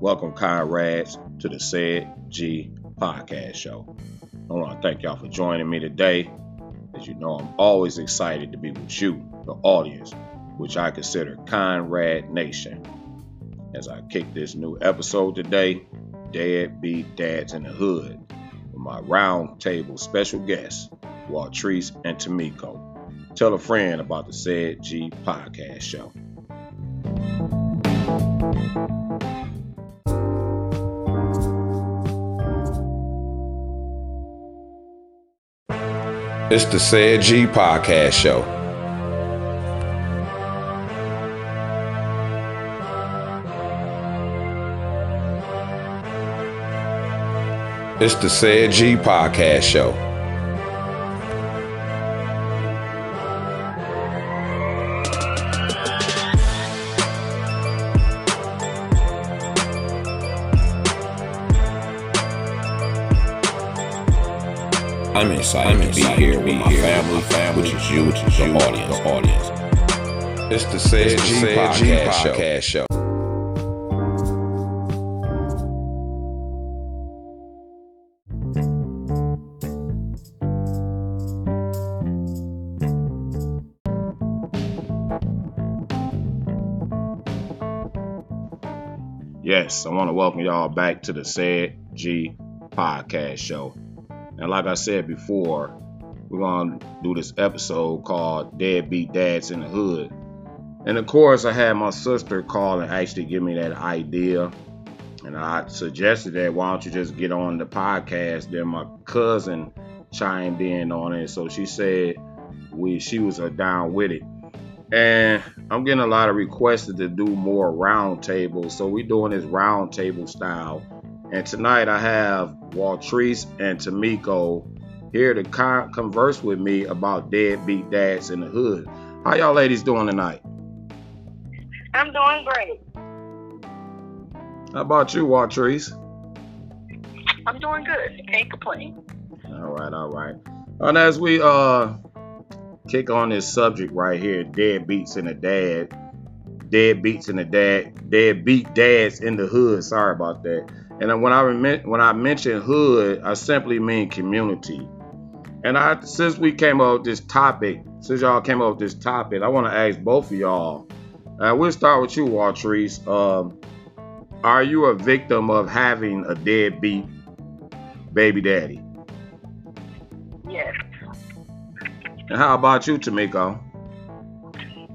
Welcome, Conrads, to the CEDG Podcast Show. I want to thank y'all for joining me today. As you know, I'm always excited to be with you, the audience, which I consider Conrad Nation. As I kick this new episode today, Dead Beat Dads in the Hood, with my round table special guests, Waltrece and Tomiko. Tell a friend about the CEDG Podcast Show. It's the CEDG Podcast Show. It's the CEDG Podcast Show. I'm excited to be here with my family, which is you, the audience. It's the CEDG Podcast Show. Yes, I want to welcome y'all back to the CEDG Podcast Show. And like I said before, we're going to do this episode called Dead Beat Dads in the Hood. And of course, I had my sister call and actually give me that idea. And I suggested that, why don't you just get on the podcast? Then my cousin chimed in on it. So she said she was down with it. And I'm getting a lot of requests to do more roundtables. So we're doing this roundtable style. And tonight I have Waltrece and Tomiko here to converse with me about deadbeat dads in the hood. How y'all ladies doing tonight? I'm doing great. How about you, Waltrece? I'm doing good. Can't complain. All right. And as we kick on this subject right here, deadbeat dads in the hood. Sorry about that. And when I mention hood, I simply mean community. And since y'all came up with this topic, I want to ask both of y'all. We'll start with you, Waltrece. Are you a victim of having a deadbeat baby daddy? Yes. And how about you, Tomiko?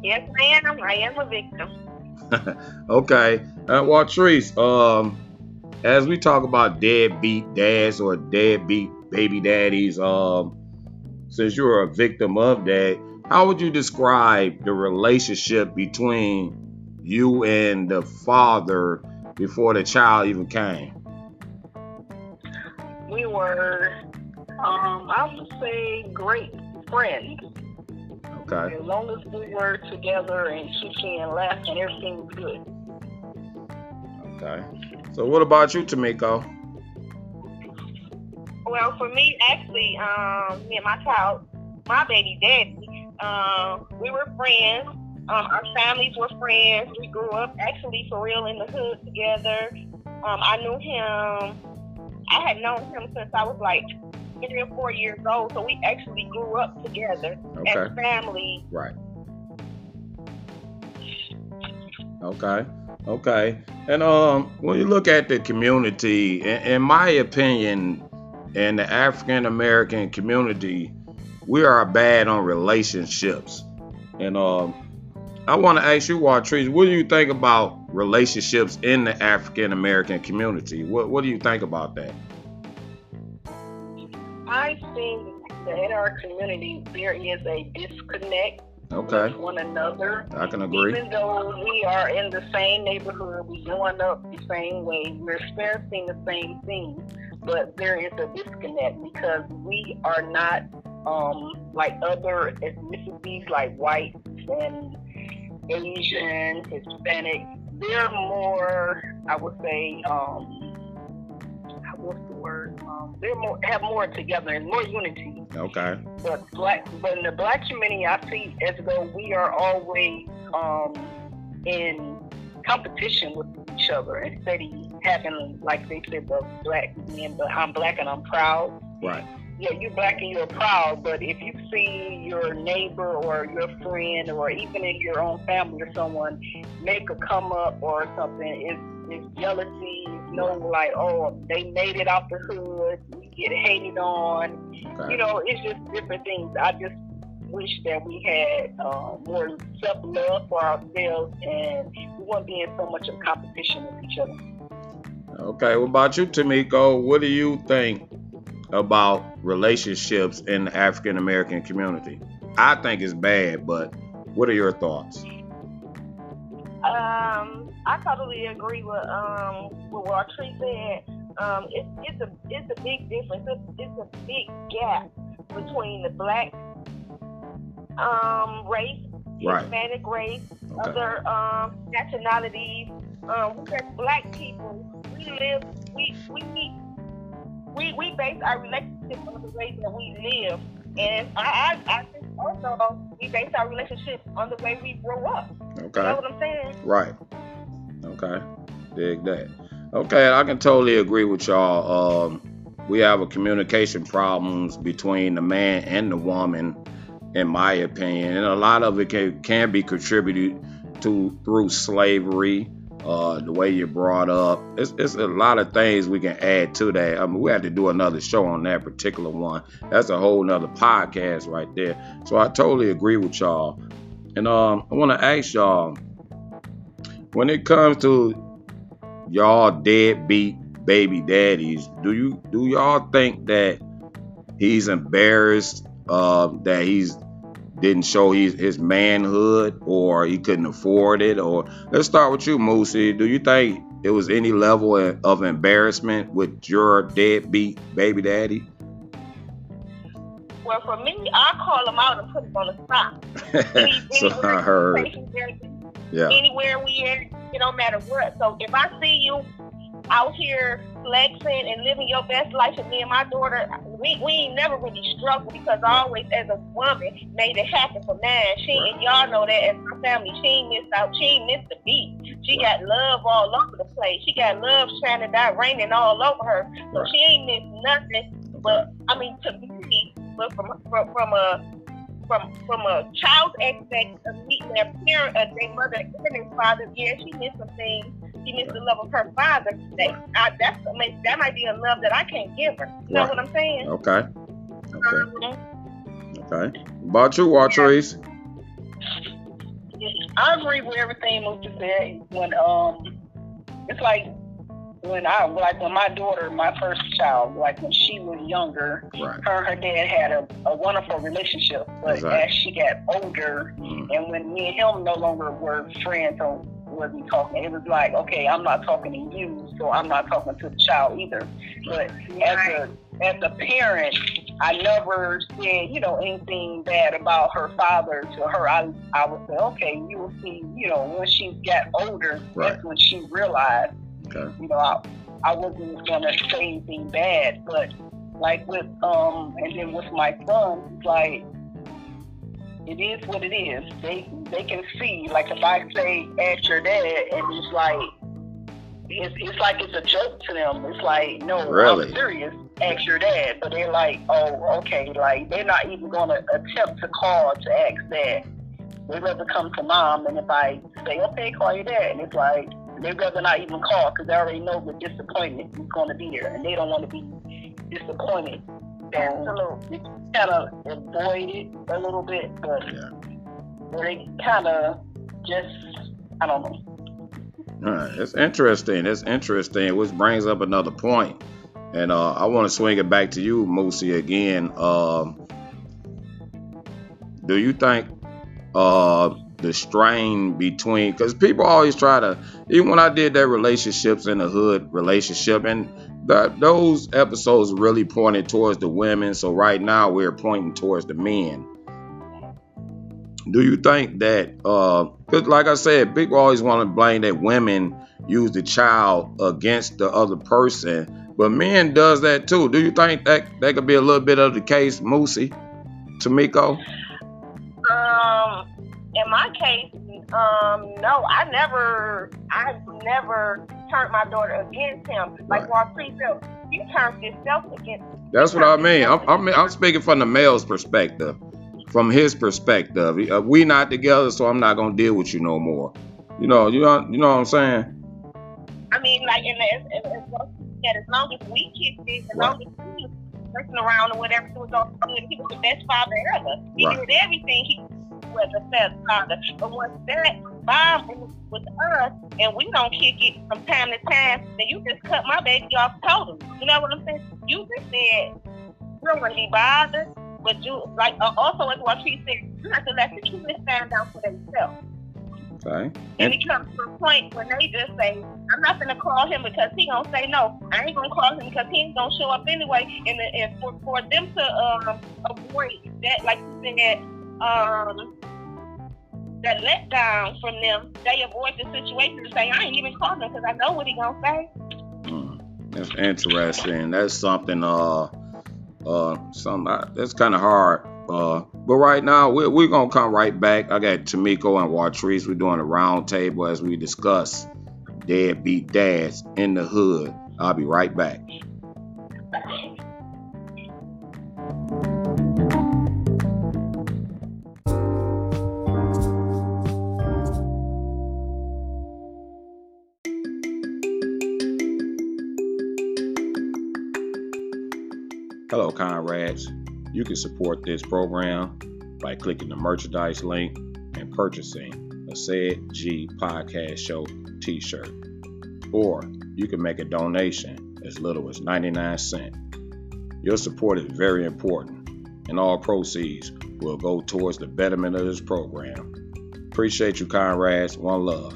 Yes, ma'am. I am a victim. Okay. Waltrece, as we talk about deadbeat dads or deadbeat baby daddies, since you're a victim of that, how would you describe the relationship between you and the father before the child even came? We were, I would say, great friends. Okay. As long as we were together and kicking and laughing, everything was good. Okay. So what about you, Tomiko? Well, for me, actually, me and my child, my baby daddy, we were friends. Our families were friends. We grew up, actually, for real, in the hood together. I knew him. I had known him since I was like 3 or 4 years old, so we actually grew up together as a family. Right. Okay. And when you look at the community, in my opinion, in the African American community, we are bad on relationships. And I want to ask you, Waltrece, what do you think about relationships in the African American community? What do you think about that? I think that in our community there is a disconnect. Okay. With one another. I can agree. Even though we are in the same neighborhood, we're growing up the same way, we're experiencing the same things, but there is a disconnect because we are not like other ethnicities like whites and Asian, Hispanic. They're more, I would say, have more together and more unity. Okay. But in the black community, I see as though we are always in competition with each other instead of having, like they said, the black men, but I'm black and I'm proud. Right. Yeah, you're black and you're proud, but if you see your neighbor or your friend or even in your own family or someone make a come up or something, it's jealousy, like, oh, they made it out the hood, we get hated on. Okay. You know, it's just different things. I just wish that we had more self-love for ourselves and we wouldn't be in so much of competition with each other. Okay, what about you, Tomiko? What do you think about relationships in the African American community? I think it's bad, but what are your thoughts? I totally agree with Waltrece said. It's a big difference. It's a big gap between the black race, right, Hispanic race, okay, other nationalities. Because black people, we base our relationship on the way that we live, and I think also we base our relationship on the way we grow up. Okay. You know what I'm saying? Right. Okay. Dig that. Okay, I can totally agree with y'all. We have a communication problems between the man and the woman, in my opinion, and a lot of it can be contributed to through slavery. The way you're brought up, it's a lot of things we can add to that. I mean, we have to do another show on that particular one. That's a whole nother podcast right there. So I totally agree with y'all. And I want to ask y'all, when it comes to y'all deadbeat baby daddies, do y'all think that he's embarrassed that he's didn't show his manhood, or he couldn't afford it? Or let's start with you, Moosey. Do you think it was any level of embarrassment with your deadbeat baby daddy? Well, for me, I call him out and put him on the spot. So I heard. Yeah. Anywhere we at, it don't matter what. So if I see you out here flexing and living your best life, and me and my daughter, we ain't never really struggled, because I always, as a woman, made it happen for mine. She, right, and y'all know that as my family, she ain't missed out. She ain't missed a beat. She, right, got love all over the place. She got love shining down, raining all over her. So, right, she ain't missed nothing. But I mean, to me, but from a child's aspect of meeting their parent, their mother, and their father, yeah, she missed some things. She missed the love of her father. That might be a love that I can't give her. You, right, know what I'm saying? Okay. Okay. Okay. About you, Waltrece? Yeah. I agree with everything Moosey said. When it's like when my daughter, my first child, like when she was younger, right, her and her dad had a wonderful relationship. But, exactly, as she got older, and when me and him no longer were friends, so wasn't talking, it was like, okay, I'm not talking to you, so I'm not talking to the child either. But as a parent, I never said, you know, anything bad about her father to her. I would say, okay, you will see, you know, when she got older, right, that's when she realized, okay, you know, I wasn't gonna say anything bad. But like with and then with my son, like, it is what it is. They can see, like, if I say at your dad, and it's like it's like it's a joke to them. It's like, no, really? I'm serious, at your dad. But they're like, oh, okay, like they're not even gonna attempt to call to ask dad. They'd rather come to mom. And if I say, okay, call your dad, and it's like they'd rather not even call, because they already know the disappointment is gonna be there, and they don't want to be disappointed. Absolutely. Kind of avoid it a little bit, but yeah, they kind of just, I don't know. All right. It's interesting, which brings up another point. And I want to swing it back to you, Moosey, again. Do you think the strain between, because people always try to, even when I did that relationships in the hood relationship, and those episodes really pointed towards the women, so right now we're pointing towards the men. Do you think that, because like I said, people always want to blame that women use the child against the other person, but men does that too. Do you think that could be a little bit of the case, Moosey, Tomiko? In my case, No, I never turned my daughter against him. Like Waltrece said, you turned yourself against him. That's what I mean. I'm speaking from the male's perspective, from his perspective. We not together, so I'm not gonna deal with you no more. You know what I'm saying? I mean, like, as long as we kicked it, as long as we messing around or whatever, he was the best father ever. He did everything he was the best father. But once that bond was with us and we don't kick it from time to time, then you just cut my baby off totally. You know what I'm saying? You just said, we don't want to be bothered, but you, like, also as what she said, you have to let the kids stand out for themselves. Okay. And it comes to a point when they just say, I'm not going to call him because he going to say no. I ain't going to call him because he's going to show up anyway. And for them to avoid that, like you said, that letdown from them, they avoid the situation and say, I ain't even calling him because I know what he going to say. That's interesting. That's something, that's kind of hard. But right now, we're going to come right back. I got Tomiko and Waltrece. We're doing a round table as we discuss Dead Beat Dads in the Hood. I'll be right back. Hello, Conrads. You can support this program by clicking the merchandise link and purchasing a CEDG Podcast Show t-shirt. Or you can make a donation as little as 99 cents. Your support is very important, and all proceeds will go towards the betterment of this program. Appreciate you, Conrads. One love.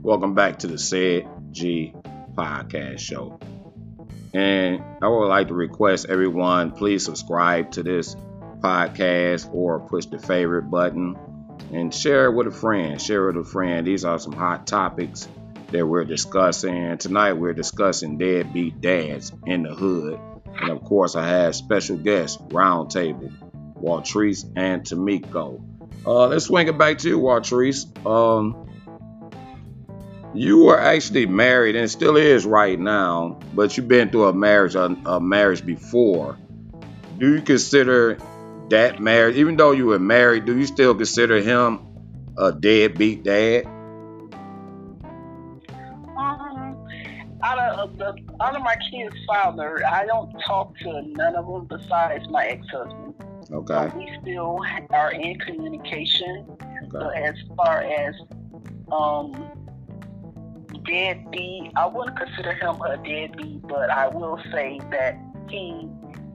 Welcome back to the CEDG Podcast Show. And I would like to request everyone, please subscribe to this podcast or push the favorite button and share it with a friend. These are some hot topics that we're discussing. Tonight we're discussing Dead Beat Dads in the Hood. And of course I have special guests, Roundtable, Waltrece and Tomiko. Let's swing it back to you, Waltrece. You were actually married, and still is right now, but you've been through a marriage before. Do you consider that marriage, even though you were married, do you still consider him a deadbeat dad? Out of my kid's father, I don't talk to none of them besides my ex-husband. Okay. So we still are in communication. Okay. But as far as deadbeat, I wouldn't consider him a deadbeat, but I will say that he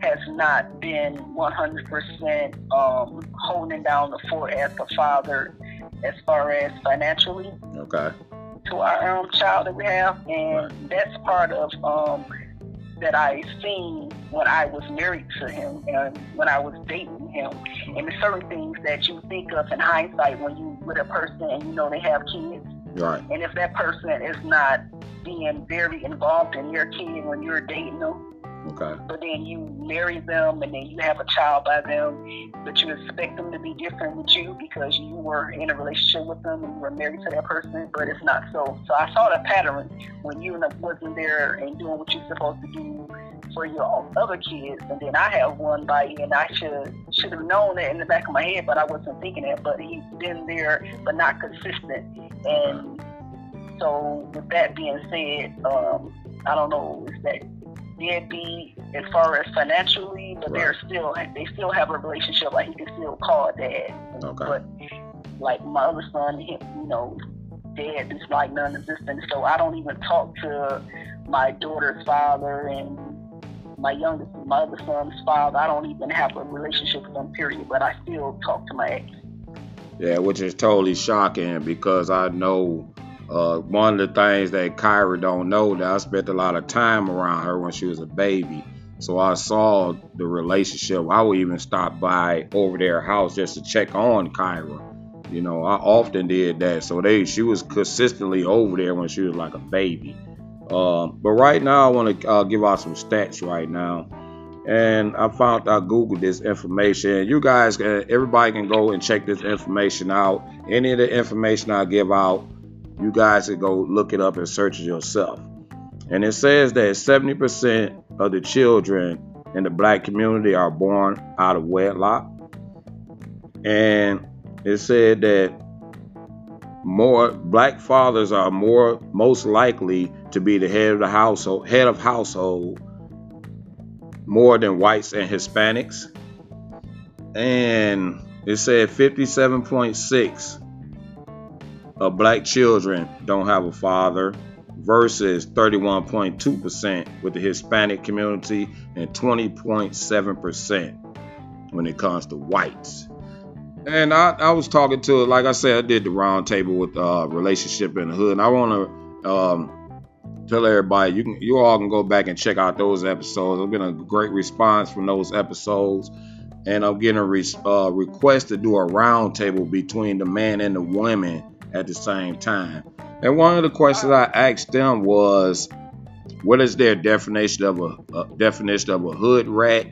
has not been 100% holding down the fort as a father as far as financially to our own child that we have, and that's part of that I seen when I was married to him and when I was dating him. And there's certain things that you think of in hindsight when you with a person and you know they have kids. Right. And if that person is not being very involved in your kid when you're dating them, but then you marry them and then you have a child by them, but you expect them to be different with you because you were in a relationship with them and you were married to that person, but it's not so. So I saw the pattern when you wasn't there and doing what you're supposed to do for your other kids, and then I have one bite, and I should have known that in the back of my head, but I wasn't thinking that. But he's been there, but not consistent. And so, with that being said, I don't know if that did be as far as financially, but they still have a relationship. Like he can still call dad, but like my other son, dad is like non-existent. So I don't even talk to my daughter's father and my other son's father. I don't even have a relationship with him, period, but I still talk to my ex. Yeah, which is totally shocking because I know one of the things that Kyra don't know that I spent a lot of time around her when she was a baby. So I saw the relationship. I would even stop by over their house just to check on Kyra. You know, I often did that. So she was consistently over there when she was like a baby. But right now, I want to give out some stats right now. And I Googled this information. You guys, everybody can go and check this information out. Any of the information I give out, you guys can go look it up and search it yourself. And it says that 70% of the children in the black community are born out of wedlock. And it said that more black fathers are most likely to be the head of household more than whites and Hispanics. And it said 57.6 of black children don't have a father versus 31.2% with the Hispanic community and 20.7% when it comes to whites. And I was talking to, like I said, I did the round table with Relationship in the Hood, and I want to tell everybody, you all can go back and check out those episodes. I've been a great response from those episodes, and I'm getting a request to do a round table between the man and the woman at the same time. And one of the questions I asked them was, what is their definition of a hood rat?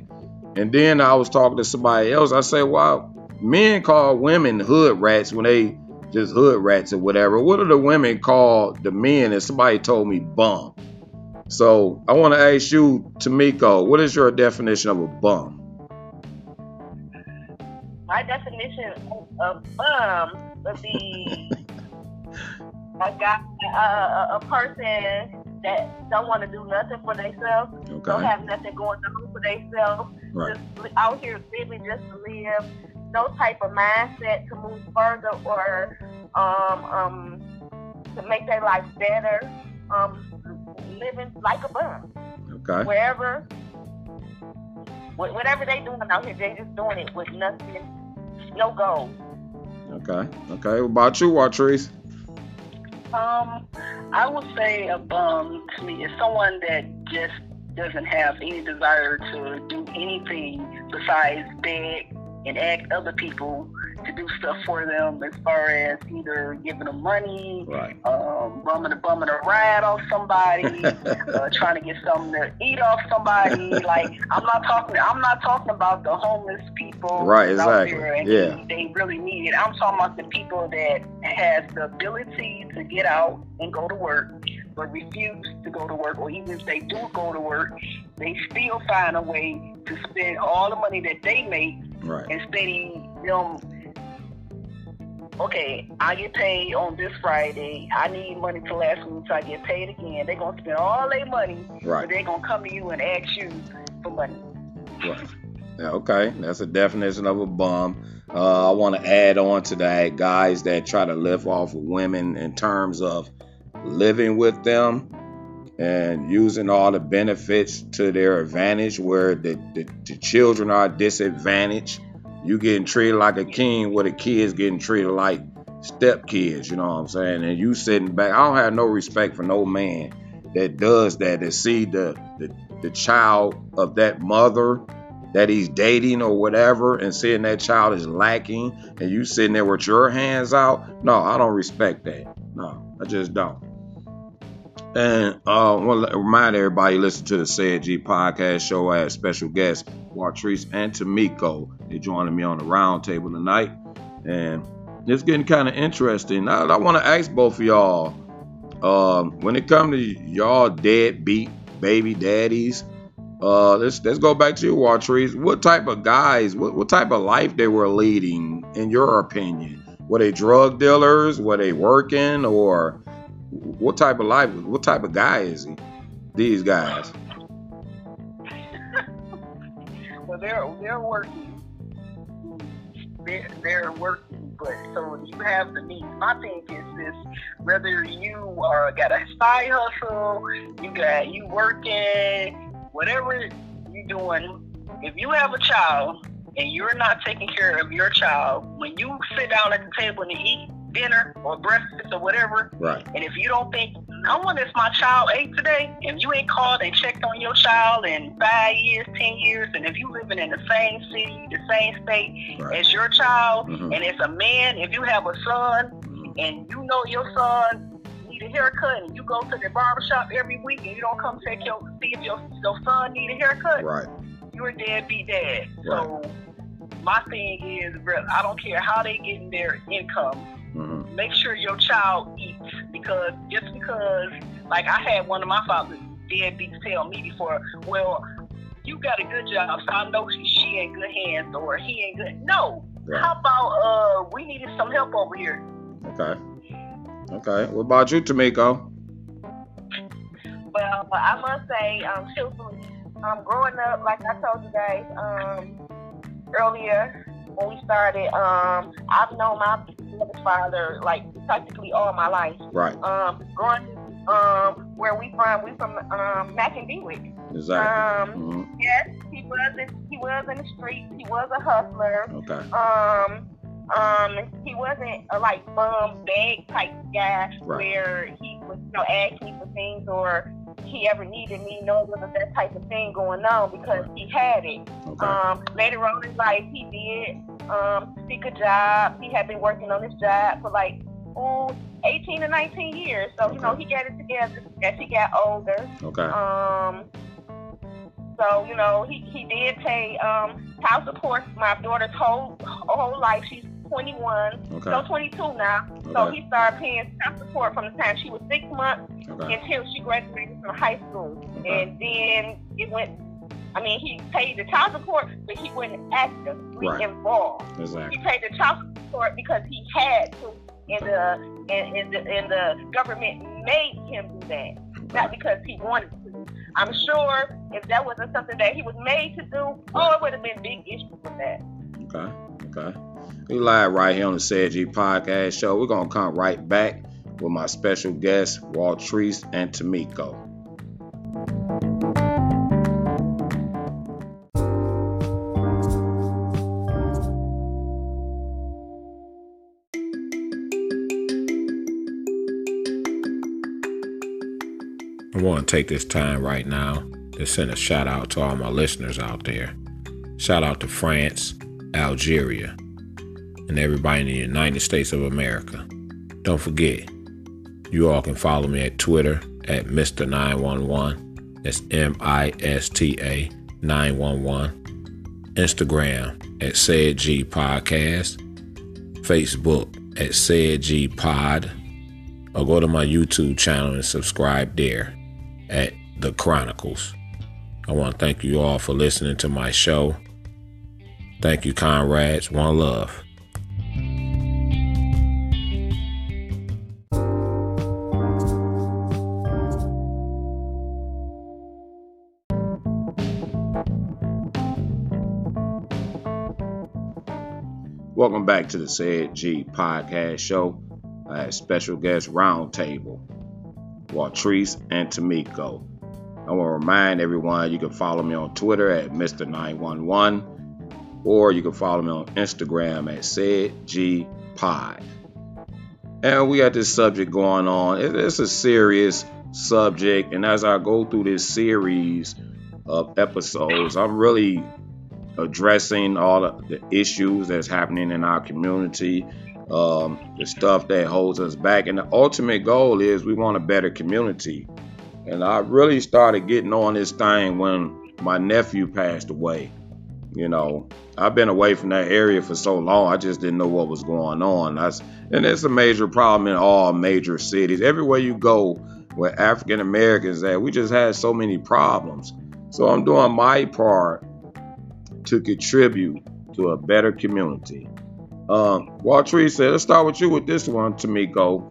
And then I was talking to somebody else. I said, well, men call women hood rats when they just hood rats or whatever. What do the women call the men? And somebody told me bum. So I want to ask you, Tomiko, what is your definition of a bum? My definition of a bum would be a person that don't want to do nothing for themselves, don't have nothing going on for themselves, just out here living just to live. No type of mindset to move further or to make their life better. Living like a bum. Okay. Whatever they doing out here, they just doing it with nothing, no goals. Okay. Okay. What about you, Waltrece? I would say a bum to me is someone that just doesn't have any desire to do anything besides beg and ask other people to do stuff for them, as far as either giving them money, bumming a ride off somebody, trying to get something to eat off somebody. Like, I'm not talking about the homeless people. Right, exactly. They really need it. I'm talking about the people that has the ability to get out and go to work, but refuse to go to work, or even if they do go to work, they still find a way to spend all the money that they make and spending okay, I get paid on this Friday, I need money to last week, so I get paid again. They're going to spend all their money, but they're going to come to you and ask you for money. Right. Yeah, okay, that's a definition of a bum. I want to add on to that, guys that try to live off of women in terms of living with them and using all the benefits to their advantage, where the children are disadvantaged. You getting treated like a king, where the kids getting treated like stepkids, you know what I'm saying? And you sitting back. I don't have no respect for no man that does that, that see the child of that mother that he's dating or whatever, and seeing that child is lacking, and you sitting there with your hands out. No, I don't respect that. No, I just don't. And I want to remind everybody, listen to the CEDG Podcast Show. I had special guests Waltrece and Tomiko. They're joining me on the round table tonight, and it's getting kind of interesting. Now, I want to ask both of y'all, when it comes to y'all deadbeat baby daddies, let's go back to you, Waltrece. What type of guys, what type of life they were leading, in your opinion? Were they drug dealers? Were they working? Or what type of life? What type of guy is he? These guys. Well, they're working. They're working, but so you have the needs. My thing is this: whether you are got a side hustle, you working, whatever you doing, if you have a child and you're not taking care of your child, when you sit down at the table and eat dinner or breakfast or whatever, and if you don't think I wonder if my child ate today. If you ain't called and checked on your child in 5 years, 10 years, and if you living in the same city, the same state right. as your child, mm-hmm. and it's a man, if you have a son, mm-hmm. and you know your son need a haircut, and you go to the barbershop every week, and you don't come check see if your son need a haircut, right. you're a deadbeat dad. Right. So my thing is, I don't care how they getting their income. Mm-hmm. Make sure your child eats, because just because, like, I had one of my father's deadbeats tell me before, well, you got a good job, so I know she in good hands, or he in good. No, right. How about we needed some help over here? Okay. What about you, Tomiko? Well, I must say, children, growing up, like I told you guys earlier when we started, I've known my father like practically all my life. Right. Growing where we from Mac and Dewick. Exactly. Mm-hmm. Yes, he was in the streets. He was a hustler. Okay. He wasn't a like bum bag type guy right. where he was ask me for things or he ever needed me. No, it wasn't that type of thing going on because he had it. Okay. Later on in life, he did seek a job. He had been working on his job for 18 to 19 years. So, okay. He got it together as he got older. Okay. So, he did pay child support. My daughter's whole life, she's 21, okay. so 22 now. Okay. So he started paying child support from the time she was 6 months okay. until she graduated from high school. Okay. And then he paid the child support, but he wasn't actively right. involved. Exactly. He paid the child support because he had to, and the government made him do that, okay. not because he wanted to. I'm sure if that wasn't something that he was made to do, it would have been big issues with that. Okay. We live right here on the CEDG Podcast Show. We're going to come right back with my special guests, Waltrece and Tomiko. I want to take this time right now to send a shout out to all my listeners out there. Shout out to France, Algeria, and everybody in the United States of America. Don't forget, you all can follow me at Twitter at Mr911. That's MISTA 911. Instagram at CEDG Podcast. Facebook at CEDG Pod. Or go to my YouTube channel and subscribe there at The Chronicles. I want to thank you all for listening to my show. Thank you, comrades. One love. Welcome back to the CEDG Podcast Show. I had special guest roundtable, Waltrece and Tomiko. I want to remind everyone you can follow me on Twitter at Mr911, or you can follow me on Instagram at CEDGPod. And we got this subject going on. It's a serious subject, and as I go through this series of episodes, I'm really addressing all the issues that's happening in our community. The stuff that holds us back, and the ultimate goal is we want a better community. And I really started getting on this thing when my nephew passed away. I've been away from that area for so long, I just didn't know what was going on. And it's a major problem in all major cities. Everywhere you go where African Americans at, we just had so many problems. So I'm doing my part to contribute to a better community. Waltrece said, let's start with you with this one, Tomiko.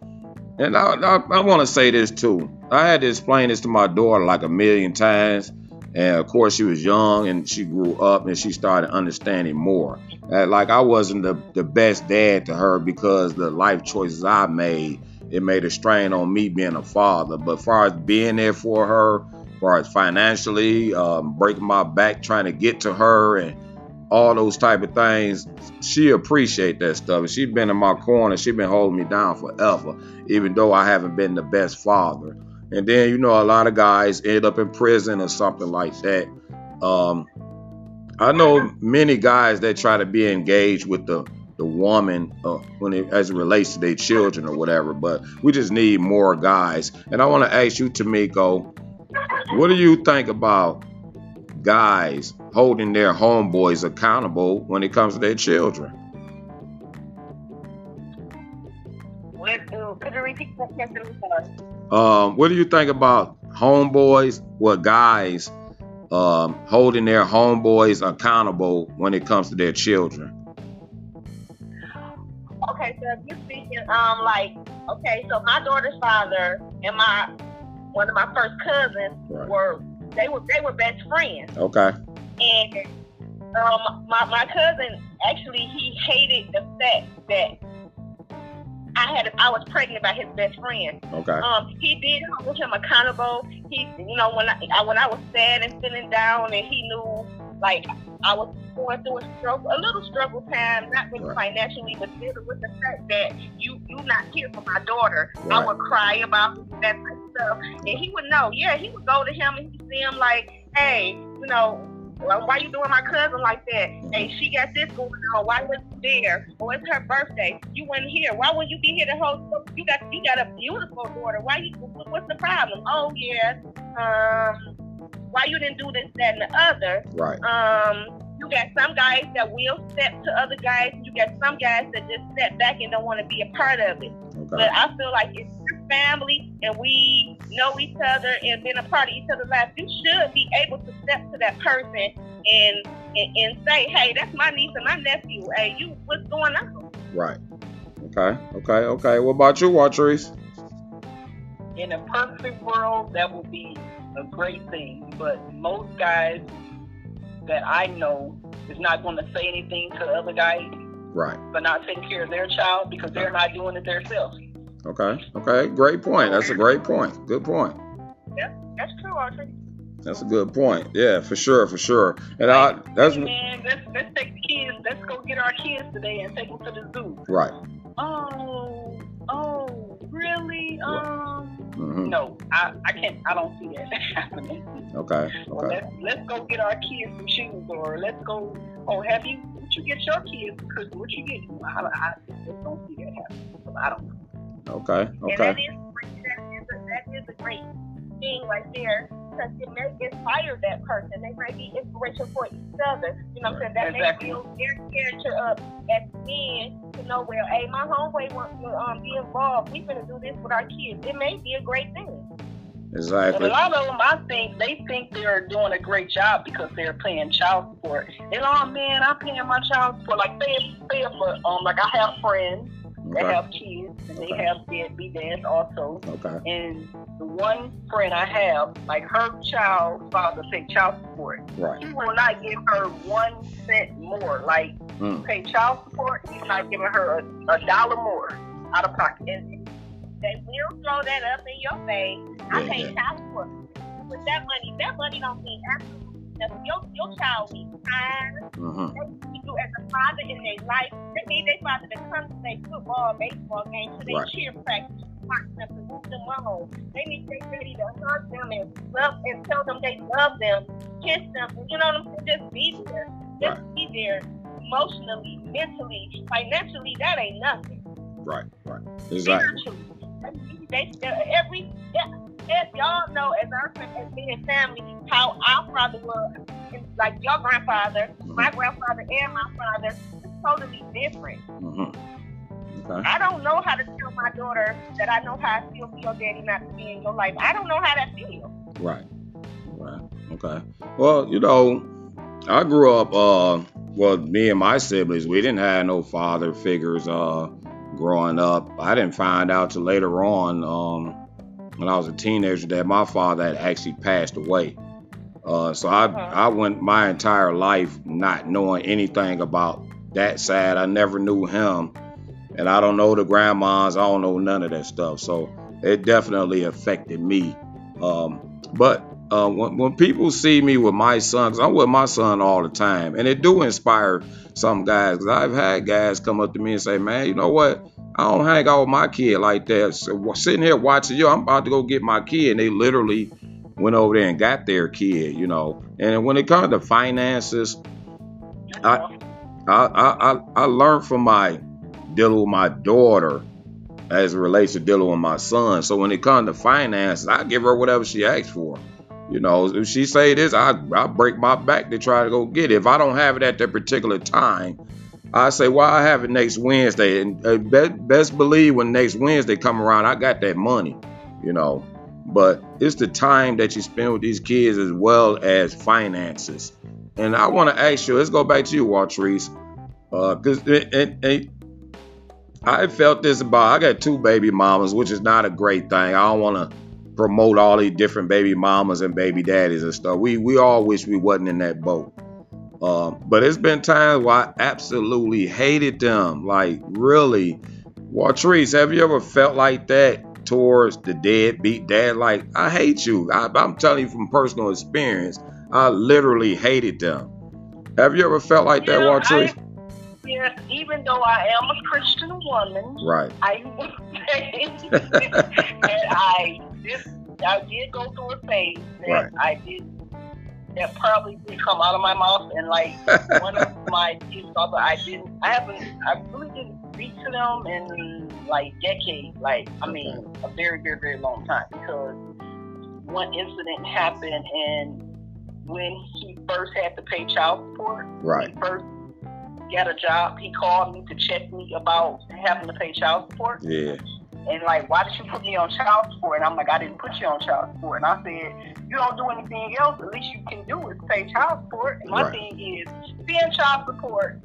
And I want to say this too. I had to explain this to my daughter like 1,000,000 times. And of course, she was young and she grew up and she started understanding more. I wasn't the best dad to her because the life choices I made, it made a strain on me being a father. But as far as being there for her, as far as financially, breaking my back trying to get to her and all those type of things, she appreciate that stuff. And she's been in my corner. She's been holding me down forever, even though I haven't been the best father. And then, you know, a lot of guys end up in prison or something like that. I know many guys that try to be engaged with the woman as it relates to their children or whatever, but we just need more guys. And I want to ask you, Tomiko, what do you think about guys holding their homeboys accountable when it comes to their children? Could you repeat that question? What do you think about homeboys or guys holding their homeboys accountable when it comes to their children? Okay, so if you're speaking, so my daughter's father and one of my first cousins, right, were best friends. Okay. And my cousin actually, he hated the fact that I was pregnant by his best friend. Okay. He did hold him accountable. He, you know, when I was sad and feeling down, and he knew like I was going through a little struggle time, not really financially, but dealing with the fact that you not here for my daughter. Right. I would cry about that type of stuff, and he would know. Yeah, he would go to him and he'd see him like, hey, you know, why you doing my cousin like that? Hey, she got this going on. Why wasn't you there? Or it's her birthday. You weren't here. Why would you be here to hold? You got a beautiful daughter. What's the problem? Oh yeah. Why you didn't do this, that, and the other? Right. You got some guys that will step to other guys. You got some guys that just step back and don't want to be a part of it. Okay. But I feel like it's family, and we know each other and been a part of each other's life. You should be able to step to that person and say, hey, that's my niece and my nephew. Hey, you, what's going on? Right. Okay. What about you, Waltrece? In a perfect world, that would be a great thing, but most guys that I know is not going to say anything to the other guy, right, but not taking care of their child because they're not doing it themselves. Okay. Great point. That's a great point. Good point. Yeah, that's true, Archie. That's a good point. Yeah, for sure. And let's take the kids. Let's go get our kids today and take them to the zoo. Right. Oh, really? Mm-hmm. No, I can't. I don't see that happening. Okay. Well, let's go get our kids some shoes, or let's go. Oh, would you get your kids? Because what you get? I just don't see that happening. So I don't know. Okay. And that is a great thing right there, because it may inspire that person. They might be inspirational for each other. You know what I'm saying? That may build their character up at the end to know, well, hey, my homeboy wants to be involved. We're going to do this with our kids. It may be a great thing. Exactly. And a lot of them, I think, they think they're doing a great job because they're paying child support. And, oh, man, I'm paying my child support. Like, they for, like, I have friends. Okay. They have kids, and they have Dead Beat Dads also. Okay. And the one friend I have, like, her child's father paid child support. Right. He will not give her 1 cent more. Like, you pay child support, he's not giving her a dollar more out of pocket. And they will throw that up in your face. Yeah, I pay child support. But that money don't mean absolutely nothing. Your child needs time. Mm-hmm. As a father in their life, they need their father to come to their football, baseball game, to their cheer practice, watch them, to move them home. They need their daddy to hug them and love and tell them they love them, kiss them. You know what I'm saying? Just be there. Just be there emotionally, mentally, financially. That ain't nothing. Right. Exactly. As y'all know, as being family, how our father was, like your grandfather, my grandfather, and my father, is totally different. Mm-hmm. Okay. I don't know how to tell my daughter that I know how I feel for your daddy not to be in your life. I don't know how that feels. Right. Okay. Well, you know, I grew up, me and my siblings, we didn't have no father figures growing up. I didn't find out till later on, when I was a teenager, that my father had actually passed away. So I went my entire life not knowing anything about that side. I never knew him, and I don't know the grandmas. I don't know none of that stuff. So it definitely affected me. But When people see me with my son, because I'm with my son all the time, and it do inspire some guys, because I've had guys come up to me and say, man, you know what? I don't hang out with my kid like that. So sitting here watching you, I'm about to go get my kid. And they literally went over there and got their kid, you know. And when it comes to finances, I learned from my dealing with my daughter as it relates to dealing with my son. So when it comes to finances, I give her whatever she asks for. You know, if she say this, I break my back to try to go get it. If I don't have it at that particular time, I say, well, I have it next Wednesday. And best believe when next Wednesday come around, I got that money, you know. But it's the time that you spend with these kids as well as finances. And I want to ask you, let's go back to you, Waltrece, because I felt this about, I got two baby mamas, which is not a great thing. I don't want to promote all these different baby mamas and baby daddies and stuff. We all wish we wasn't in that boat. But it's been times where I absolutely hated them. Like, really. Waltrece, have you ever felt like that towards the deadbeat dad? Like, I hate you. I'm telling you from personal experience, I literally hated them. Have you ever felt like that, Waltrece? Yeah, even though I am a Christian woman, right? I was saying that I did go through a phase that right. That probably did come out of my mouth, and like one of my kids, I really didn't speak to them in like decades, a very, very, very long time, because one incident happened, and when he first had to pay child support, right? Got a job, he called me to check me about having to pay child support. Yeah. And like, why did you put me on child support? And I'm like, I didn't put you on child support. And I said, you don't do anything else. The least you can do is pay child support. And my thing is paying child support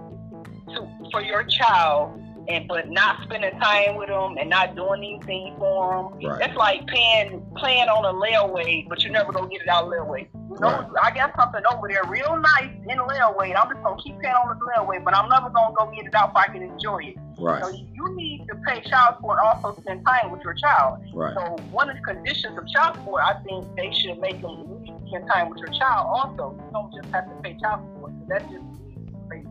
for your child, but not spending time with them and not doing anything for them. Right. That's like playing on a layaway, but you never gonna get it out of layaway. You know, right. I got something over there real nice in the layaway. I'm just gonna keep paying on the layaway, but I'm never gonna go get it out so I can enjoy it. Right. So you need to pay child support and also spend time with your child. Right. So one of the conditions of child support, I think they should make them spend time with your child also. You don't just have to pay child support. So that's just crazy.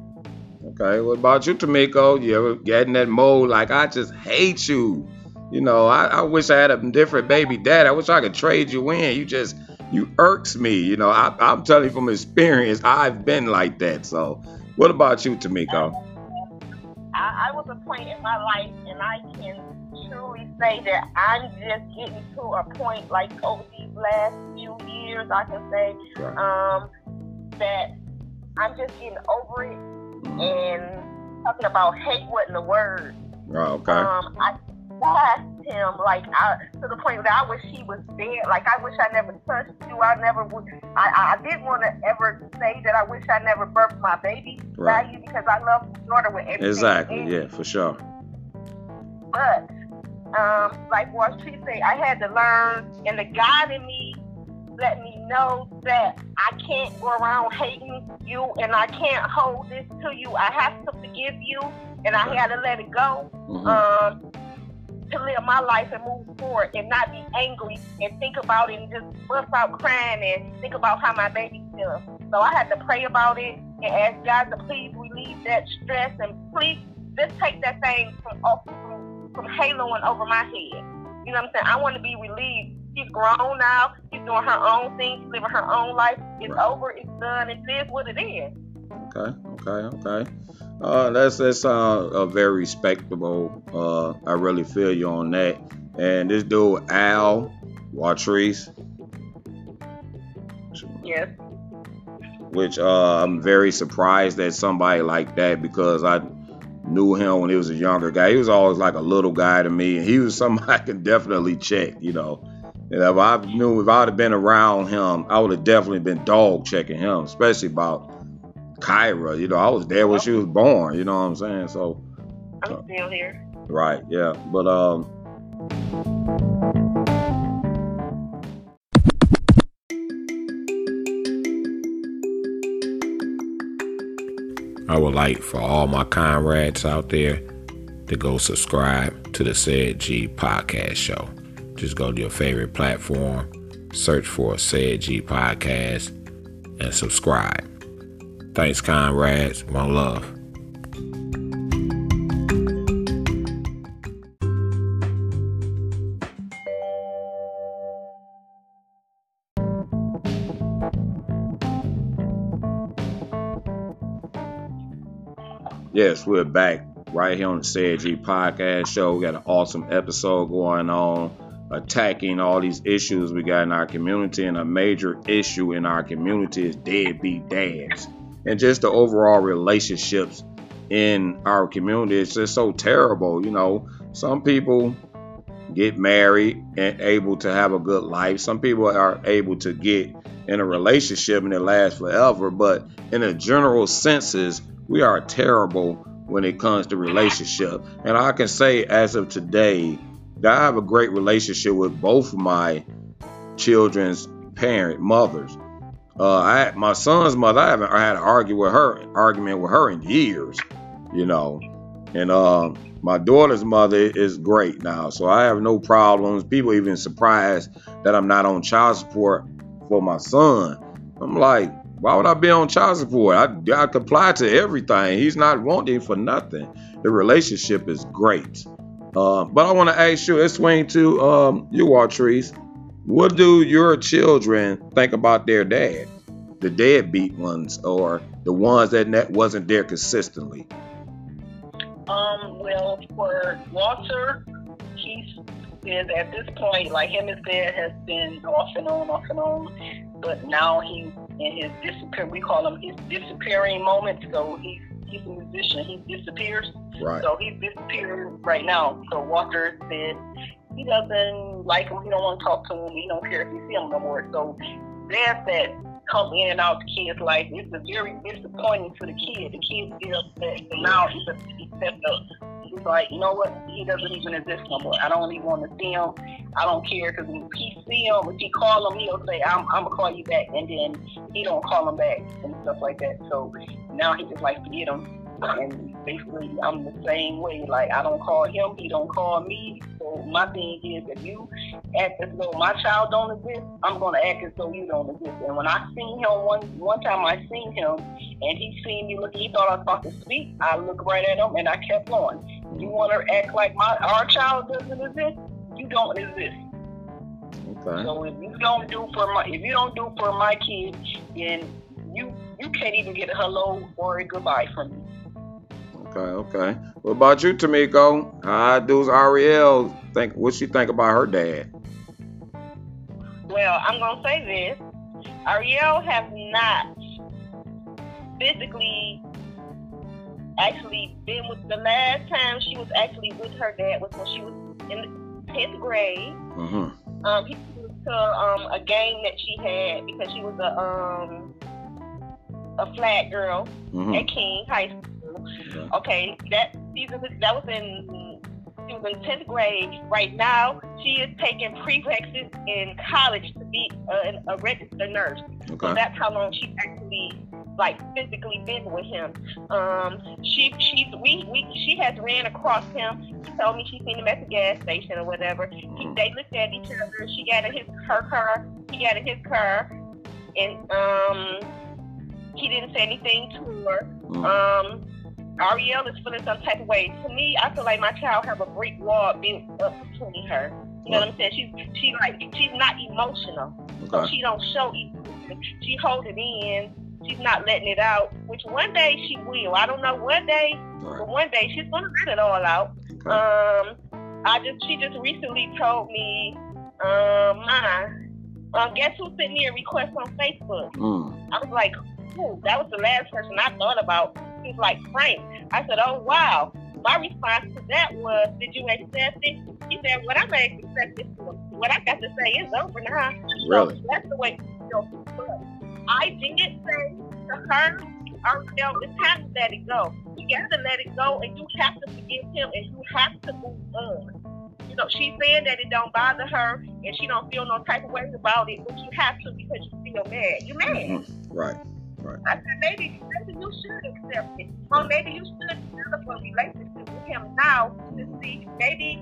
Okay, what about you, Tomiko? You ever get in that mode like, I just hate you? You know, I wish I had a different baby dad. I wish I could trade you in. You irks me. You know, I'm telling you from experience, I've been like that. So what about you, Tomiko? I was a point in my life, and I can truly say that I'm just getting to a point, like over these last few years, I can say that I'm just getting over it. And talking about hate wasn't a word. Oh, okay. I asked him, to the point where I wish he was dead. Like, I wish I never touched you. I never would. I didn't want to ever say that I wish I never birthed my baby. Right. Value, because I love my daughter with everything. Exactly. Yeah, for sure. But, like Waltrece said, I had to learn, and the God in me let me know that I can't go around hating you, and I can't hold this to you. I have to forgive you, and I had to let it go to live my life and move forward and not be angry and think about it and just bust out crying and think about how my baby feels. So I had to pray about it and ask God to please relieve that stress and please just take that thing from haloing over my head. You know what I'm saying? I want to be relieved. She's grown now. She's doing her own thing. She's living her own life. It's over. It's done. It is what it is. Okay. That's a very respectable. I really feel you on that. And this dude, Al Waltrece. Yes. Which I'm very surprised that somebody like that, because I knew him when he was a younger guy. He was always like a little guy to me, and he was somebody I could definitely check, you know. And if I'd have been around him, I would have definitely been dog checking him, especially about Kyra. You know, I was there when she was born. You know what I'm saying? So I'm still here. Right. Yeah. But I would like for all my comrades out there to go subscribe to the CEDG Podcast Show. Just go to your favorite platform, search for CEDG Podcast, and subscribe. Thanks, comrades. One love. Yes, we're back right here on the CEDG Podcast Show. We got an awesome episode going on, attacking all these issues we got in our community, and a major issue in our community is deadbeat dads. And just the overall relationships in our community is just so terrible. You know, some people get married and able to have a good life. Some people are able to get in a relationship and it lasts forever. But in a general senses, we are terrible when it comes to relationship. And I can say as of today that I have a great relationship with both of my children's mothers. My son's mother, I haven't had an argument with her in years, you know. And my daughter's mother is great now, so I have no problems. People even surprised that I'm not on child support for my son. I'm like, why would I be on child support? I comply to everything. He's not wanting for nothing. The relationship is great. But I want to ask you, it's swing to you, Waltrece. What do your children think about their dad? The deadbeat ones or the ones that wasn't there consistently? Well, for Walter, he is at this point, like him and his dad has been off and on. But now he's in his disappearing moment. So he's a musician. He disappears. Right. So he's disappearing right now. So Walter said he doesn't like him. He don't want to talk to him. He don't care if you see him no more. So dads that come in and out the kids' life, it's a very disappointing to the kid. The kids get upset. And now he's set up. He's like, you know what? He doesn't even exist no more. I don't even want to see him. I don't care, because when he see him, if he call him, he'll say, I'm going to call you back. And then he don't call him back and stuff like that. So now he just like to get him. And basically, I'm the same way. Like, I don't call him. He don't call me. So my thing is, if you act as though my child don't exist, I'm going to act as though you don't exist. And when I seen him, one time I seen him, and he seen me looking, he thought I was about to speak. I looked right at him, and I kept on. You want to act like our child doesn't exist? You don't exist. Okay. So if you don't do for my kid, then you can't even get a hello or a goodbye from me. Okay. What about you, Tomiko? How does Ariel think? What she think about her dad? Well, I'm gonna say this: Ariel have not physically actually been with. The last time she was actually with her dad was when she was in the 10th grade. Mm-hmm. He was to a game that she had because she was a flag girl. Mm-hmm. At King High School. Okay, that season, she was in 10th grade. Right now, she is taking prereqs in college to be a registered nurse. Okay. So that's how long she's actually, like, physically been with him. She has ran across him. She told me she seen him at the gas station or whatever. They looked at each other. She got in her car. He got in his car. And he didn't say anything to her. Ariel is feeling some type of way. To me, I feel like my child have a brick wall built up between her. You know what I'm saying? She's not emotional. Okay. So she don't show emotion. She hold it in. She's not letting it out. Which one day she will. I don't know one day, but one day she's gonna let it all out. Okay. She just recently told me, guess who's sitting here request on Facebook? I was like, ooh, that was the last person I thought about. He's like, Frank. I said, oh, wow. My response to that was, did you accept it? He said, well, I'm going to accept it. What I got to say is over now. Really? So that's the way she feels. I didn't say to her, Ariel, it's time to let it go. You got to let it go, and you have to forgive him, and you have to move on. You know, she's saying that it don't bother her, and she don't feel no type of ways about it, but you have to, because you feel mad. You're mad. Mm-hmm. Right. I said, maybe you should accept it. Or maybe you should develop a relationship with him now to see. Maybe he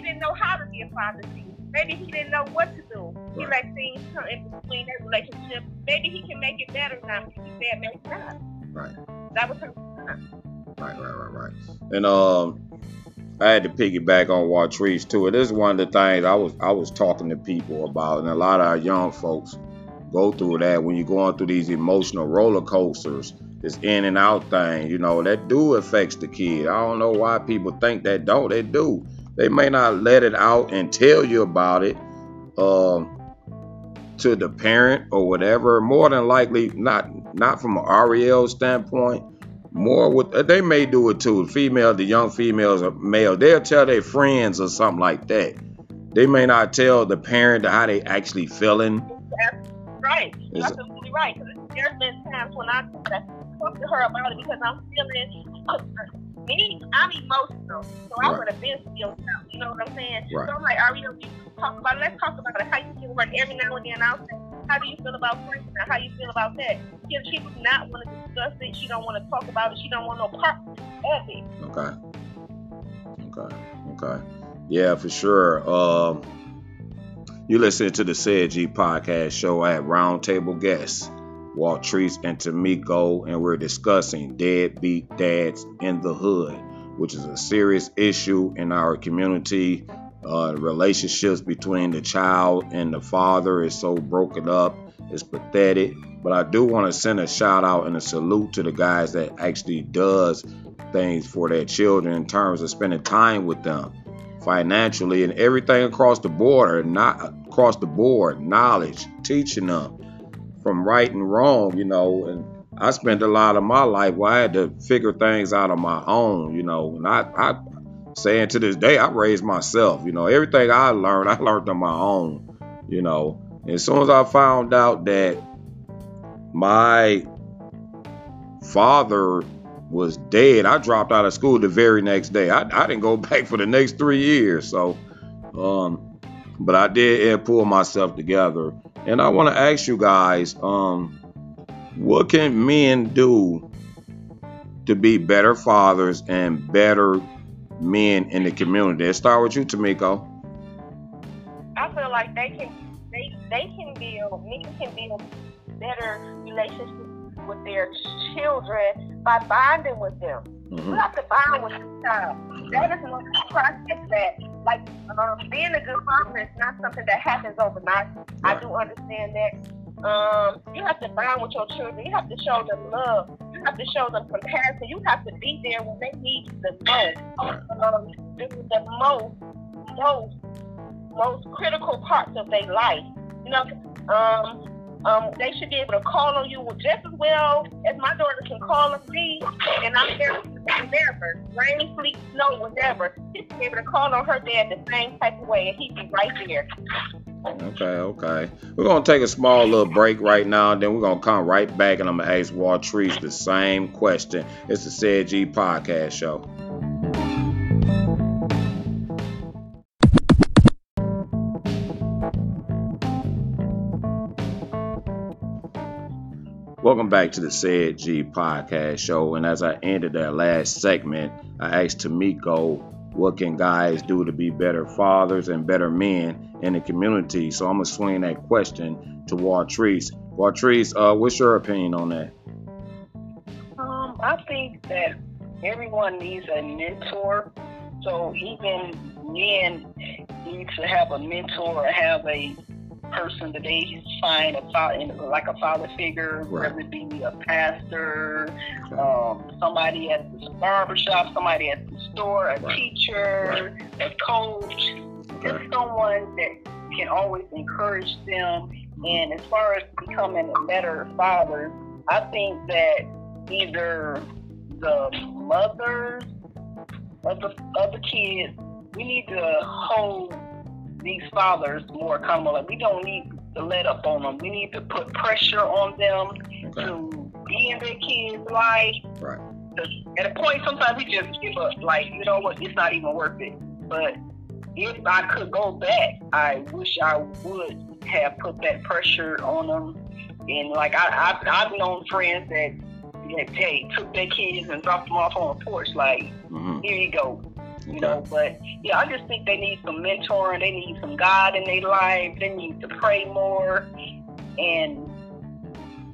didn't know how to be a father to you. Maybe he didn't know what to do. He right. Like seeing something between that relationship. Maybe he can make it better now. He said maybe not. Right. That was her time. Right. And I had to piggyback on Waltrece too. It is one of the things I was talking to people about, and a lot of our young folks go through that when you're going through these emotional roller coasters. This in and out thing, you know, that do affects the kid. I don't know why people think that don't. They do. They may not let it out and tell you about it to the parent or whatever. More than likely, not from an REL standpoint. More with they may do it too. Female, the young females or male, they'll tell their friends or something like that. They may not tell the parent how they actually feeling. That's right. You're absolutely right. There's been times when I talk to her about it because I'm feeling I'm emotional, so I would have been still out. You know what I'm saying? Right. So I'm like, are we going to talk about it? Let's talk about it. How you feel about it? Every now and then I'll say, how do you feel about friends? How do you feel about that? Because she does not want to discuss it. She don't want to talk about it. She don't want no part of it. Okay. Yeah, for sure. You listen to the CEDG Podcast Show. I have roundtable guests, Waltrece and Tomiko, and we're discussing Dead Beat Dads in the Hood, which is a serious issue in our community. Relationships between the child and the father is so broken up. It's pathetic. But I do want to send a shout out and a salute to the guys that actually does things for their children in terms of spending time with them financially and everything across the border, knowledge, teaching them from right and wrong, you know. And I spent a lot of my life where I had to figure things out on my own, you know. And I saying to this day, I raised myself, you know. Everything I learned on my own, you know. And as soon as I found out that my father was dead, I dropped out of school the very next day. I didn't go back for the next 3 years. So, but I did pull myself together. And I want to ask you guys, what can men do to be better fathers and better men in the community? Let's start with you, Tomiko. I feel like men can build better relationships with their children by bonding with them. Mm-hmm. You have to bond with your child. That is not a process that, like, being a good father is not something that happens overnight. Right. I do understand that. You have to bond with your children. You have to show them love. You have to show them compassion. You have to be there when they need you the most. Right. The most critical parts of their life. You know, they should be able to call on you just as well as my daughter can call on me, and I'm there whenever, rain, sleet, snow, whatever. She should be able to call on her dad the same type of way, and he'd be right there. Okay. We're going to take a small little break right now, and then we're going to come right back, and I'm going to ask Waltrece the same question. It's the CEDG Podcast Show. Welcome back to the CEDG Podcast Show. And as I ended that last segment, I asked Tomiko, what can guys do to be better fathers and better men in the community? So I'm going to swing that question to Waltrece. Waltrece, what's your opinion on that? I think that everyone needs a mentor. So even men need to have a mentor or have a person that they find like a father figure, right, whether it be a pastor, somebody at the barbershop, somebody at the store, a right, teacher, right, a coach, okay, just someone that can always encourage them. And as far as becoming a better father, I think that either the mothers of the kids, we need to hold these fathers more accountable. We don't need to let up on them. We need to put pressure on them, okay, to be in their kids' life. Right. At a point, sometimes we just give up. Like, you know what? It's not even worth it. But if I could go back, I wish I would have put that pressure on them. And like I've known friends that took their kids and dropped them off on the porch. Like, mm-hmm, here you go. you know. But yeah, I just think they need some mentoring. They need some God in their life. They need to pray more and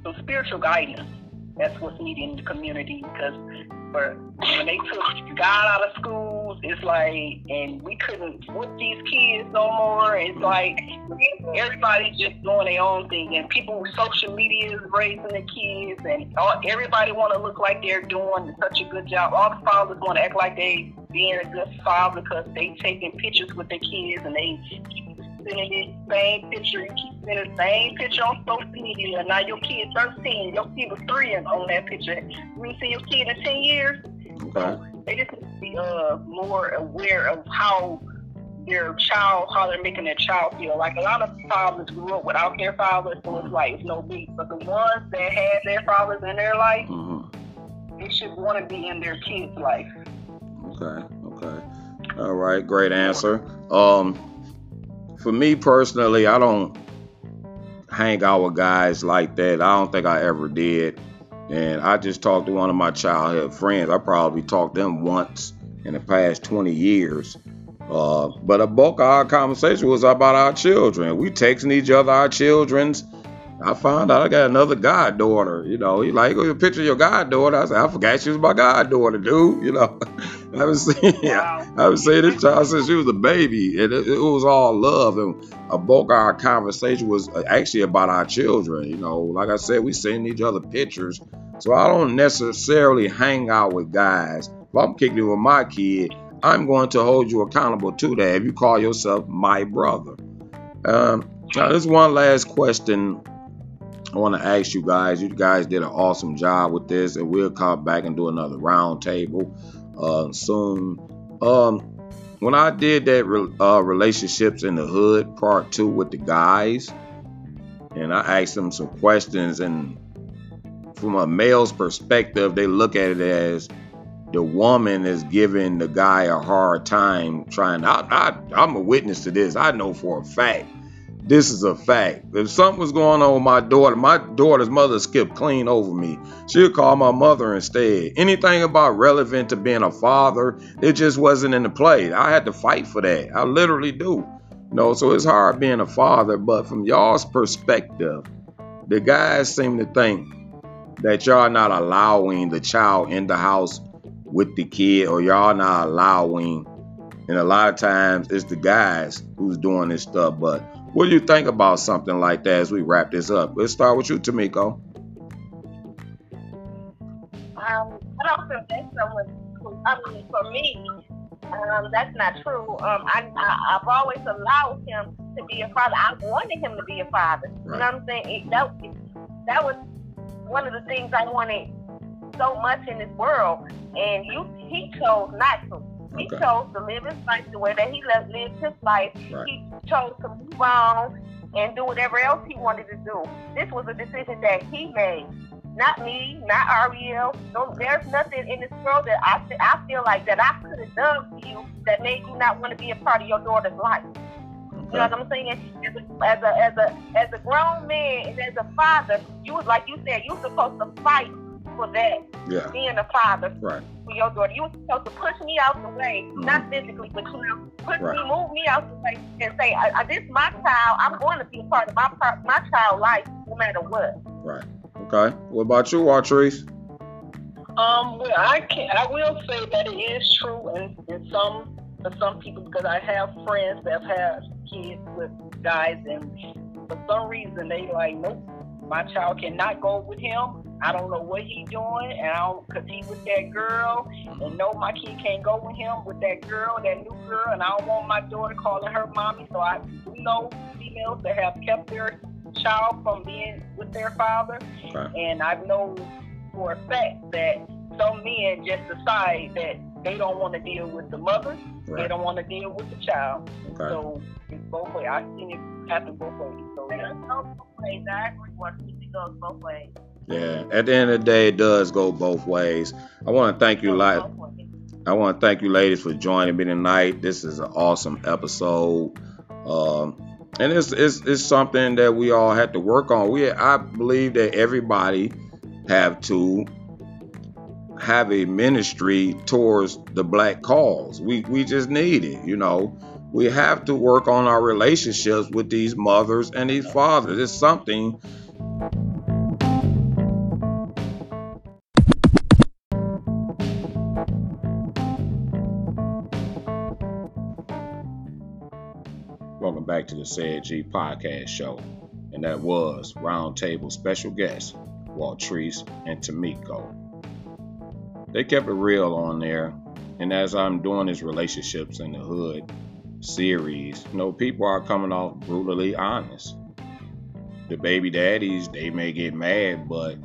some spiritual guidance. That's what's needed in the community, because when they took God out of schools, it's like, and we couldn't whip these kids no more. It's like everybody's just doing their own thing, and people with social media is raising the kids, and everybody want to look like they're doing such a good job. All the fathers want to act like they being a good father because they taking pictures with their kids, and they keep sending the same picture. You keep sending the same picture on social media. Now your kid's 13. Your kid was 3 on that picture. You ain't seen your kid in 10 years. Okay. They just need to be more aware of how they're making their child feel. Like, a lot of fathers grew up without their fathers, so it's like it's no big. But the ones that had their fathers in their life, they should want to be in their kid's life. Okay. All right, great answer. For me personally, I don't hang out with guys like that. I don't think I ever did. And I just talked to one of my childhood friends. I probably talked to them once in the past 20 years. But a bulk of our conversation was about our children. We texting each other our children's. I found out I got another goddaughter. You know, he like, go picture your goddaughter. I said, I forgot she was my goddaughter, dude. You know, I haven't seen this child since she was a baby. And it was all love. And a bulk of our conversation was actually about our children. You know, like I said, we send each other pictures. So I don't necessarily hang out with guys. If I'm kicking it with my kid, I'm going to hold you accountable to that if you call yourself my brother. Now, there's one last question I want to ask you guys. You guys did an awesome job with this, and we'll come back and do another round table soon. When I did that Relationships in the Hood Part 2 with the guys, and I asked them some questions, and from a male's perspective, they look at it as the woman is giving the guy a hard time trying. I'm a witness to this. I know for a fact. This is a fact. If something was going on with my daughter's mother skipped clean over me. She'll call my mother instead. Anything about relevant to being a father, it just wasn't in the play. I had to fight for that. I literally do. You know, so it's hard being a father, but from y'all's perspective, the guys seem to think that y'all not allowing the child in the house with the kid, or y'all not allowing, and a lot of times it's the guys who's doing this stuff, but what do you think about something like that as we wrap this up? Let's start with you, Tomiko. I don't think that's someone, for me, that's not true. I've always allowed him to be a father. I wanted him to be a father. Right. You know what I'm saying? That was one of the things I wanted so much in this world, and he chose not to. He chose to live his life the way that he lived his life. Right. He chose to move on and do whatever else he wanted to do. This was a decision that he made, not me, not Ariel. No, there's nothing in this world that I feel like that I could have done for you that made you not want to be a part of your daughter's life. You know what I'm saying? As a grown man and as a father, you was, like you said, you were supposed to fight for that, being a father. Right. Your daughter, you were supposed to push me out the way, not physically, but you know, move me out the way, and say, "This is my child. I'm going to be a part of my child's life, no matter what." Right. Okay. What about you, Waltrece? Well, I will say that it is true in some people, because I have friends that have had kids with guys, and for some reason they like, nope, my child cannot go with him. I don't know what he's doing, and because he with that girl, and no, my kid can't go with him with that girl, that new girl, and I don't want my daughter calling her mommy. So I do know females that have kept their child from being with their father, and I know for a fact that some men just decide that they don't want to deal with the mother, they don't want to deal with the child. So it's both ways. I've seen it happen both ways. So it goes both ways. I agree with you. It goes both ways. Yeah, at the end of the day, it does go both ways. I want to thank you, ladies, for joining me tonight. This is an awesome episode, and it's something that we all have to work on. I believe that everybody have to have a ministry towards the black cause. We just need it, you know. We have to work on our relationships with these mothers and these fathers. It's something. Welcome back to the CEDG Podcast Show. And that was Roundtable special guests, Waltrece and Tomiko. They kept it real on there. And as I'm doing this Relationships in the Hood series, you know, people are coming off brutally honest. The baby daddies, they may get mad, but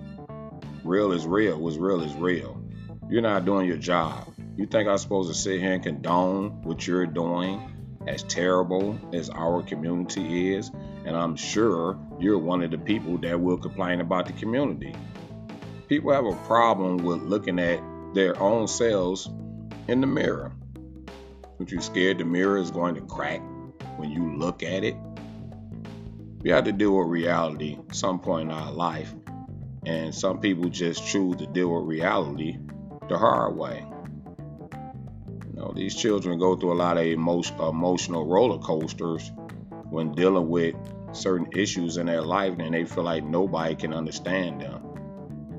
real is real. What's real is real. You're not doing your job. You think I'm supposed to sit here and condone what you're doing, as terrible as our community is? And I'm sure you're one of the people that will complain about the community. People have a problem with looking at their own selves in the mirror. Aren't you scared the mirror is going to crack when you look at it? We have to deal with reality at some point in our life, and some people just choose to deal with reality the hard way. You know, these children go through a lot of emotional roller coasters when dealing with certain issues in their life, and they feel like nobody can understand them,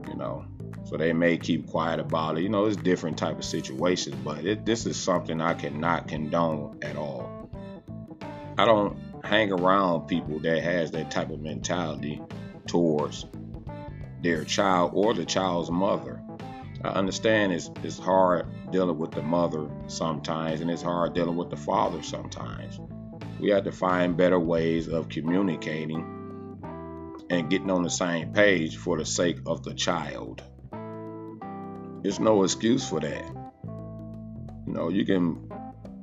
you know. So they may keep quiet about it. You know, it's different type of situations, but this is something I cannot condone at all. I don't hang around people that has that type of mentality towards their child or the child's mother. I understand it's hard dealing with the mother sometimes, and it's hard dealing with the father sometimes. We have to find better ways of communicating and getting on the same page for the sake of the child. There's no excuse for that. You know, you can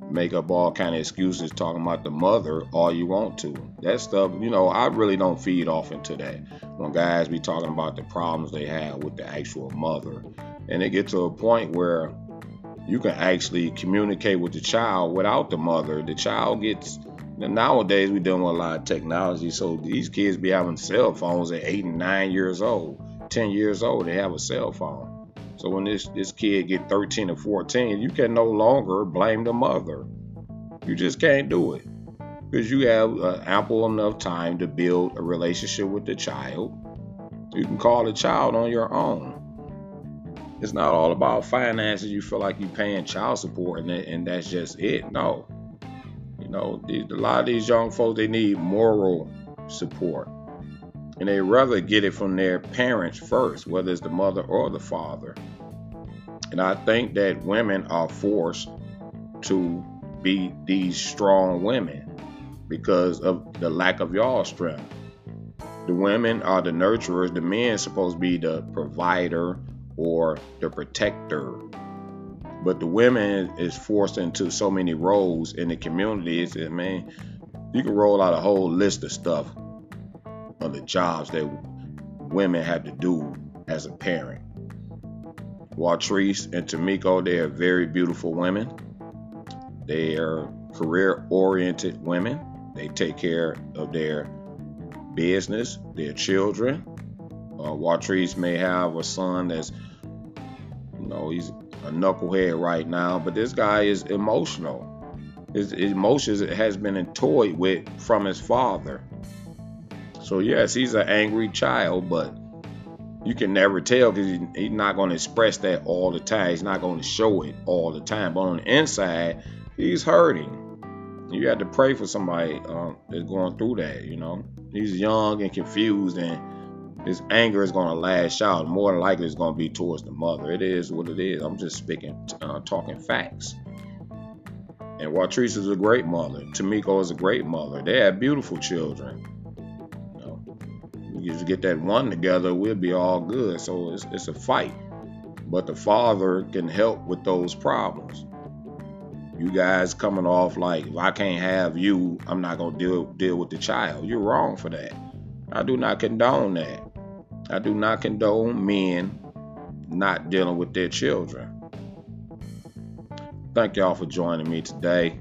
make up all kind of excuses talking about the mother all you want to. That stuff, you know, I really don't feed off into that. When guys be talking about the problems they have with the actual mother, and it gets to a point where you can actually communicate with the child without the mother. The child gets, nowadays we're dealing with a lot of technology, so these kids be having cell phones at 8 and 9 years old, 10 years old, they have a cell phone. So when this kid get 13 or 14, you can no longer blame the mother. You just can't do it, because you have ample enough time to build a relationship with the child. You can call the child on your own. It's not all about finances. You feel like you're paying child support and that's just it. No. You know, a lot of these young folks, they need moral support. And they'd rather get it from their parents first, whether it's the mother or the father. And I think that women are forced to be these strong women because of the lack of y'all strength. The women are the nurturers. The men supposed to be the provider or the protector. But the women is forced into so many roles in the community. It's, I mean, you can roll out a whole list of stuff of the jobs that women have to do as a parent. Waltrece and Tomiko, they are very beautiful women. They are career-oriented women. They take care of their business, their children. Waltrece may have a son that's, you know, he's a knucklehead right now, but this guy is emotional. His emotions has been toyed with from his father. So yes, he's an angry child, but you can never tell because he's not going to express that all the time. He's not going to show it all the time. But on the inside, he's hurting. You have to pray for somebody that's going through that, you know. He's young and confused, and his anger is going to lash out. More than likely, it's going to be towards the mother. It is what it is. I'm just talking facts. And Waltrece is a great mother. Tomiko is a great mother. They have beautiful children. You just get that one together, we'll be all good. So it's a fight. But the father can help with those problems. You guys coming off like, if I can't have you, I'm not going to deal with the child. You're wrong for that. I do not condone that. I do not condone men not dealing with their children. Thank y'all for joining me today.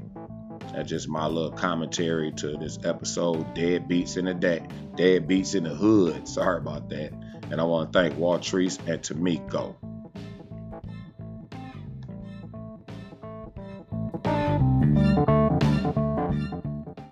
That's just my little commentary to this episode, Dead Beats in the Hood. Sorry about that. And I want to thank Waltrece and Tomiko.